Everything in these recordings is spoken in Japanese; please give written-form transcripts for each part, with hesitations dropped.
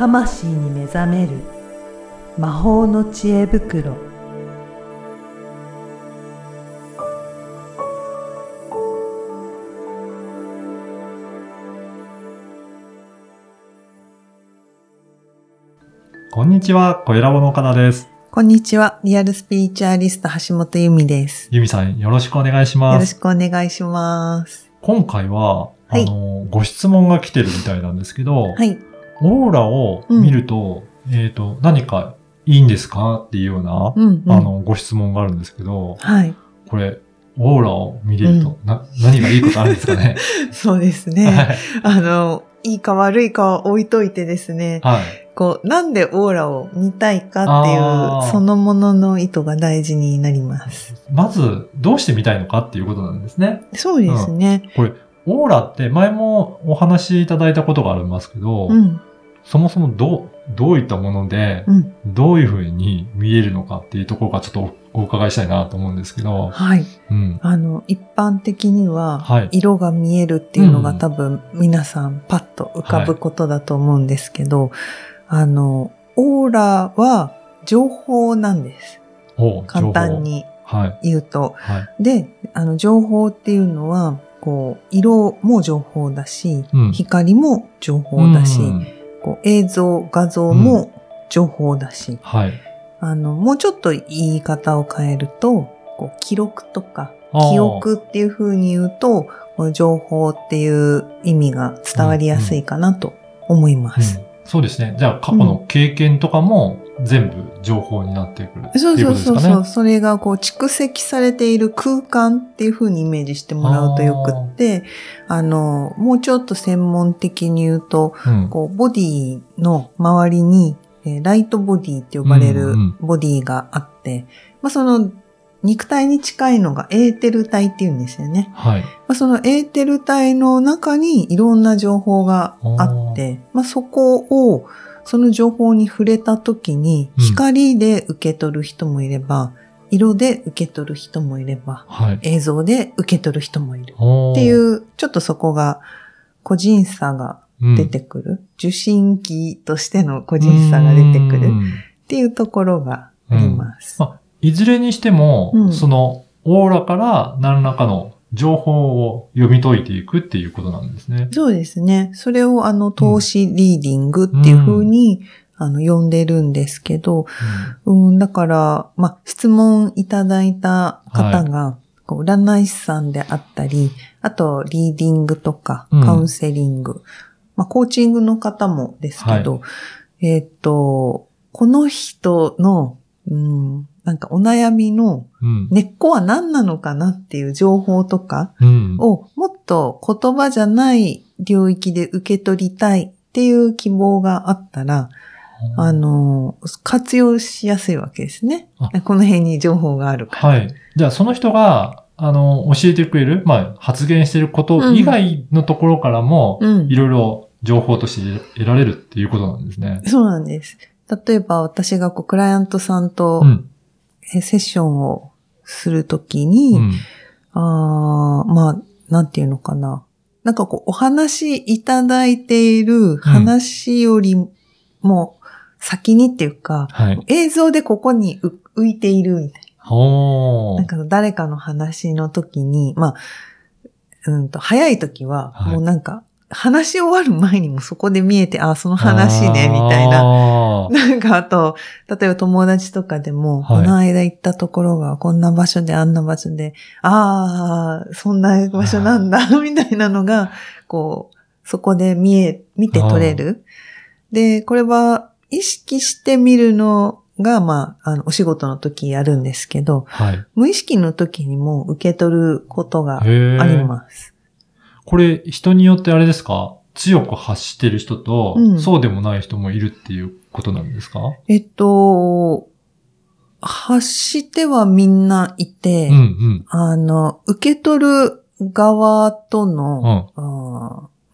魂に目覚める魔法の知恵袋。こんにちは、声ラボの岡田です。こんにちは、リアルスピリチュアリスト橋本由美です。由美さん、よろしくお願いします。よろしくお願いします。今回は、はい、ご質問が来てるみたいなんですけど、はい、オーラを見ると、何かいいんですかっていうような、ご質問があるんですけど、はい、これ、オーラを見れると、何がいいことあるんですかね。そうですね。はい、いいか悪いかは置いといてですね、はい、こう、なんでオーラを見たいかっていう、そのものの意図が大事になります。まず、どうして見たいのかっていうことなんですね。そうですね。これ、オーラって前もお話しいただいたことがありますけど、そもそもどういったもので、どういうふうに見えるのかっていうところがちょっとお伺いしたいなと思うんですけど。はい。一般的には、色が見えるっていうのが多分皆さんパッと浮かぶことだと思うんですけど、オーラは情報なんです。簡単に言うと。はい、で、情報っていうのは、こう、色も情報だし、光も情報だし、こう映像、画像も情報だし、もうちょっと言い方を変えると、こう記録とか記憶っていう風に言うと、この情報っていう意味が伝わりやすいかなと思います。そうですね。じゃあ過去の経験とかも全部情報になってくるっていうことですかね。そうそうそう。それがこう蓄積されている空間っていう風にイメージしてもらうとよくって、もうちょっと専門的に言うと、こうボディの周りにライトボディって呼ばれるボディがあって、その肉体に近いのがエーテル体って言うんですよね。そのエーテル体の中にいろんな情報があって、そこを、その情報に触れた時に、光で受け取る人もいれば、色で受け取る人もいれば、映像で受け取る人もいるっていう、ちょっとそこが個人差が出てくる。受信機としての個人差が出てくるっていうところがあります。いずれにしても、そのオーラから何らかの情報を読み解いていくっていうことなんですね。そうですね。それを透視リーディングっていう風に、呼んでるんですけど、だから、質問いただいた方が、こう占い師さんであったり、あとリーディングとかカウンセリング、コーチングの方もですけど、この人の、なんかお悩みの根っこは何なのかなっていう情報とかをもっと言葉じゃない領域で受け取りたいっていう希望があったら、活用しやすいわけですね。この辺に情報があるから。じゃあその人が、教えてくれる、発言していること以外のところからも、いろいろ情報として得られるっていうことなんですね。そうなんです。例えば私がクライアントさんと、セッションをするときに、なんていうのかな。なんかこう、お話いただいている話よりも先にっていうか、映像でここに浮いているみたいな。なんか誰かの話のときに、早いときは、もうなんか、話し終わる前にもそこで見えて、その話ね、みたいな。なんかあと、例えば友達とかでも、この間行ったところが、こんな場所であんな場所で、そんな場所なんだ、みたいなのが、こう、そこで見て取れる。で、これは意識して見るのが、お仕事の時やるんですけど、無意識の時にも受け取ることがあります。これ人によってあれですか？強く発してる人と、そうでもない人もいるっていうことなんですか？発してはみんないて、受け取る側との、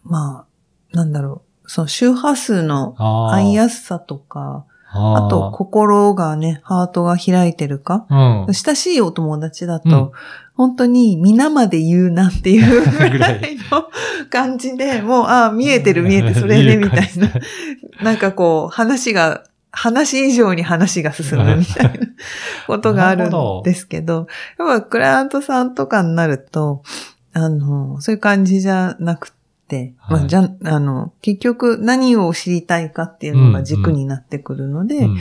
その周波数の合いやすさとか、あと心がね、ハートが開いてるか、うん、親しいお友達だと、うん、本当に皆まで言うなっていうぐらいの感じで、もう見えてる見えてそれねみたいな、なんかこう話以上に話が進むみたいなことがあるんですけど、やっぱクライアントさんとかになると、そういう感じじゃなくて、はい、結局何を知りたいかっていうのが軸になってくるので、うん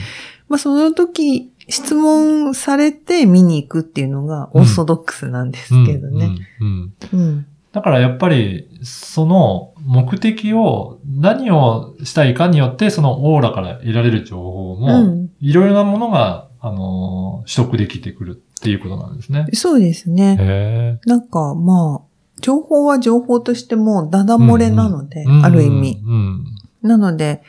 うん、その時質問されて見に行くっていうのがオーソドックスなんですけどね。だからやっぱりその目的を何をしたいかによってそのオーラから得られる情報もいろいろなものが、取得できてくるっていうことなんですね。そうですね。なんか情報は情報としてもダダ漏れなので、ある意味、なので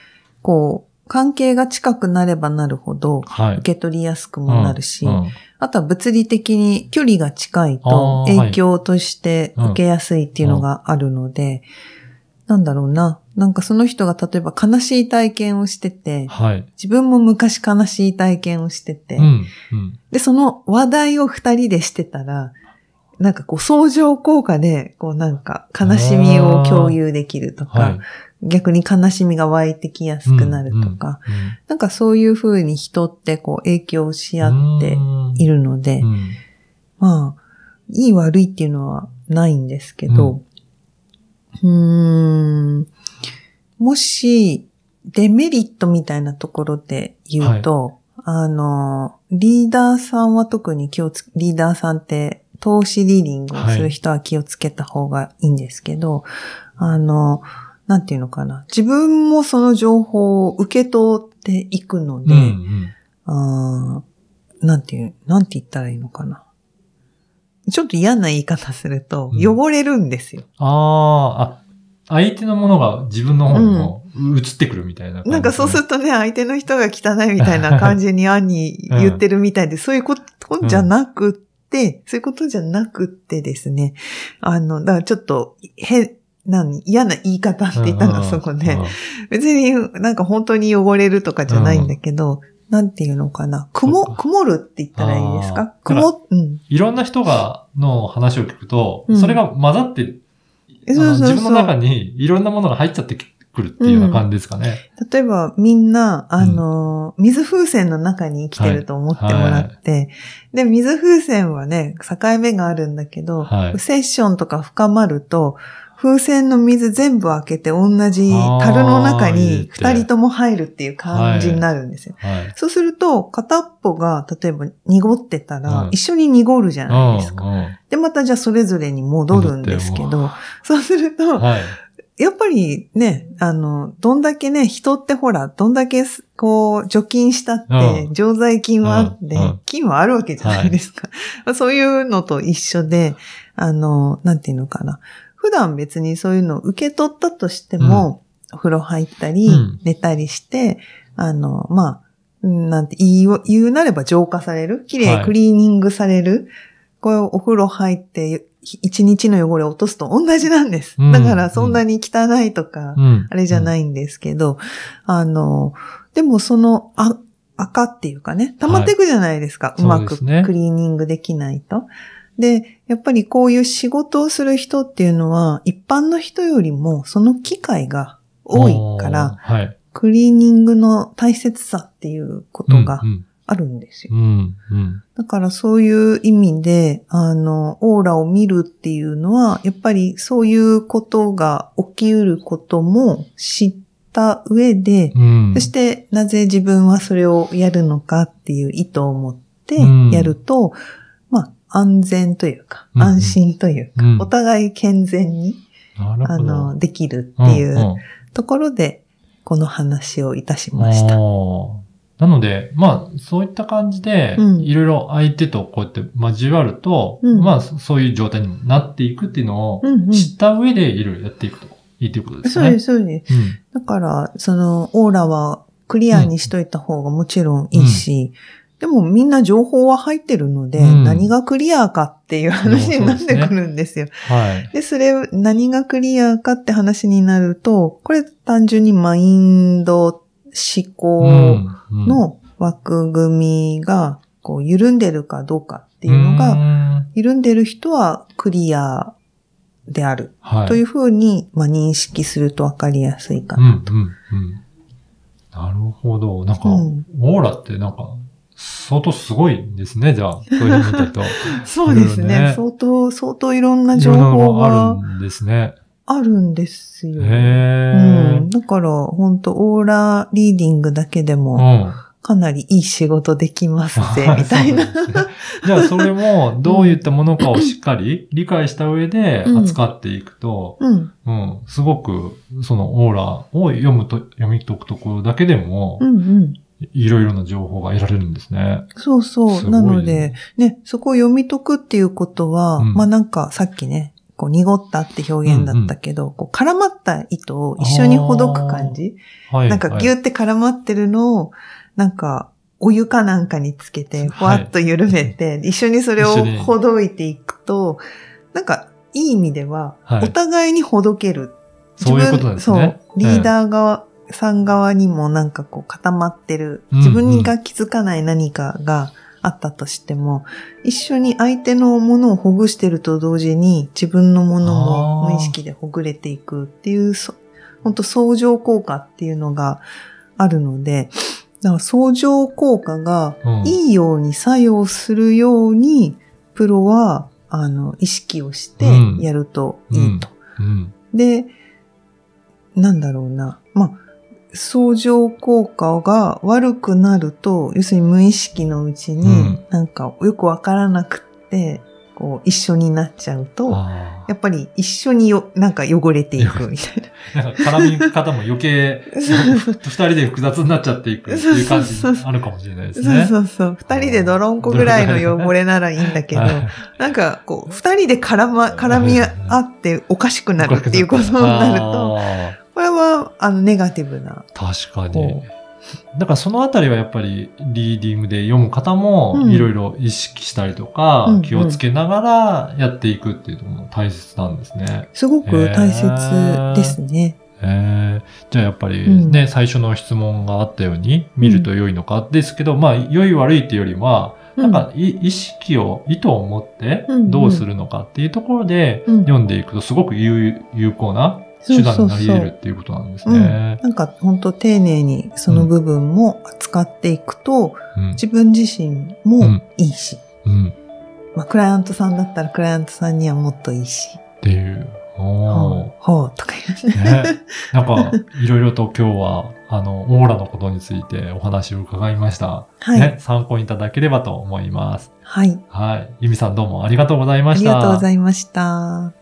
こう関係が近くなればなるほど受け取りやすくもなるし、はい、あとは物理的に距離が近いと影響として受けやすいっていうのがあるので、なんだろうな。なんかその人が例えば悲しい体験をしてて、はい、自分も昔悲しい体験をしてて、で、その話題を二人でしてたら、なんかこう相乗効果で、こうなんか悲しみを共有できるとか、はい、逆に悲しみが湧いてきやすくなるとか、なんかそういう風に人ってこう影響し合っているので、いい悪いっていうのはないんですけど、もし、デメリットみたいなところで言うと、リーダーさんは特にリーダーさんって、投資リーディングをする人は気をつけた方がいいんですけど、なんていうのかな。自分もその情報を受け取っていくので、なんて言ったらいいのかな。ちょっと嫌な言い方すると、汚れるんですよ。相手のものが自分の方にも映ってくるみたいな、なんかそうするとね、相手の人が汚いみたいな感じに言ってるみたいで、そういうことじゃなくって、そういうことじゃなくってですね、だからちょっと、嫌な言い方って言ったのはそこで、別になんか本当に汚れるとかじゃないんだけど、なんていうのかな。曇るって言ったらいいですか？いろんな人の話を聞くと、それが混ざって、自分の中にいろんなものが入っちゃってくるっていうような感じですかね。例えばみんな、水風船の中に生きてると思ってもらって、で、水風船はね、境目があるんだけど、セッションとか深まると、風船の水全部開けて同じ樽の中に二人とも入るっていう感じになるんですよ。そうすると片っぽが例えば濁ってたら一緒に濁るじゃないですか。で、またじゃあそれぞれに戻るんですけど、そうすると、やっぱりね、どんだけね、人ってほら、どんだけこう、除菌したって、常在菌はあって、菌はあるわけじゃないですか。そういうのと一緒で、なんていうのかな。普段別にそういうのを受け取ったとしても、お風呂入ったり、寝たりして、なんて言うなれば浄化される、きれいクリーニングされる、これお風呂入って、一日の汚れを落とすと同じなんです。だからそんなに汚いとか、あれじゃないんですけど、でもその、赤っていうかね、溜まっていくじゃないですか、うまくクリーニングできないと。で、やっぱりこういう仕事をする人っていうのは、一般の人よりもその機会が多いから、クリーニングの大切さっていうことがあるんですよ。だからそういう意味で、オーラを見るっていうのは、やっぱりそういうことが起きうることも知った上で、そしてなぜ自分はそれをやるのかっていう意図を持ってやると、安全というか、安心というか、お互い健全に、できるっていうところで、この話をいたしました。なので、そういった感じで、いろいろ相手とこうやって交わると、そういう状態になっていくっていうのを知った上で、いろいろやっていくといいということですね。そうです、そうです。だから、オーラはクリアにしといた方がもちろんいいし、でもみんな情報は入ってるので、何がクリアかっていう話になってくるんですよ。で、それ、何がクリアかって話になると、これ単純にマインド思思考の枠組みがこう緩んでるかどうかっていうのが、緩んでる人はクリアであるというふうに、まあ、認識すると分かりやすいかなと。うんうんうん、なるほど。なんか、うん、オーラってなんか相当すごいんですね。じゃあそういうふうに見たと。そうですね。相当いろんな情報があるんですね。あるんですよ。うん、だから本当オーラリーディングだけでもかなりいい仕事できますって、うん、みたいな。ね、じゃあそれもどういったものかをしっかり理解した上で扱っていくと、うんうん、すごくそのオーラを読み解くところだけでも、うんうん、いろいろな情報が得られるんですね。そうそう。なのでね、そこを読み解くっていうことは、うん、まあなんかさっきね。こう濁ったって表現だったけど、うんうん、こう絡まった糸を一緒にほどく感じ、はい、なんかギュって絡まってるのをなんかお湯かなんかにつけてふわっと緩めて、はい、一緒にそれをほどいていくとなんかいい意味ではお互いにほどける、はい、そういうことですね。そう、リーダー側、さん側にもなんかこう固まってる自分が気づかない何かがあったとしても、一緒に相手のものをほぐしてると同時に自分のものも無意識でほぐれていくっていう、本当相乗効果っていうのがあるので、だから相乗効果がいいように作用するように、うん、プロは意識をしてやるといいと、うんうんうん、で、なんだろうな、まあ相乗効果が悪くなると、要するに無意識のうちになんかよくわからなくってこう一緒になっちゃうと、やっぱり一緒になんか汚れていくみたいな。なんか絡み方も余計二人で複雑になっちゃっていくっていう感じあるかもしれないですね。そうそうそう。二人で泥んこぐらいの汚れならいいんだけど、なんかこう二人で絡み合っておかしくなるっていうことになると。これはネガティブな。確かに。だからそのあたりはやっぱりリーディングで読む方もいろいろ意識したりとか、うん、気をつけながらやっていくっていうのも大切なんですね。うんうん、すごく大切ですね。じゃあやっぱりね、うん、最初の質問があったように見ると良いのかですけど、まあ良い悪いっていうよりは、なんか意識を、意図を持ってどうするのかっていうところで読んでいくとすごく有効な手段になり得るっていうことなんですね。そうそうそう、うん、なんか本当丁寧にその部分も扱っていくと、うん、自分自身もいいし、うんうん、まあ、クライアントさんだったらクライアントさんにはもっといいしっていう。ほうとか言うね。ね、なんかいろいろと今日はオーラのことについてお話を伺いました。はい、ね、参考にいただければと思います。はい。はい、ゆみさんどうもありがとうございました。ありがとうございました。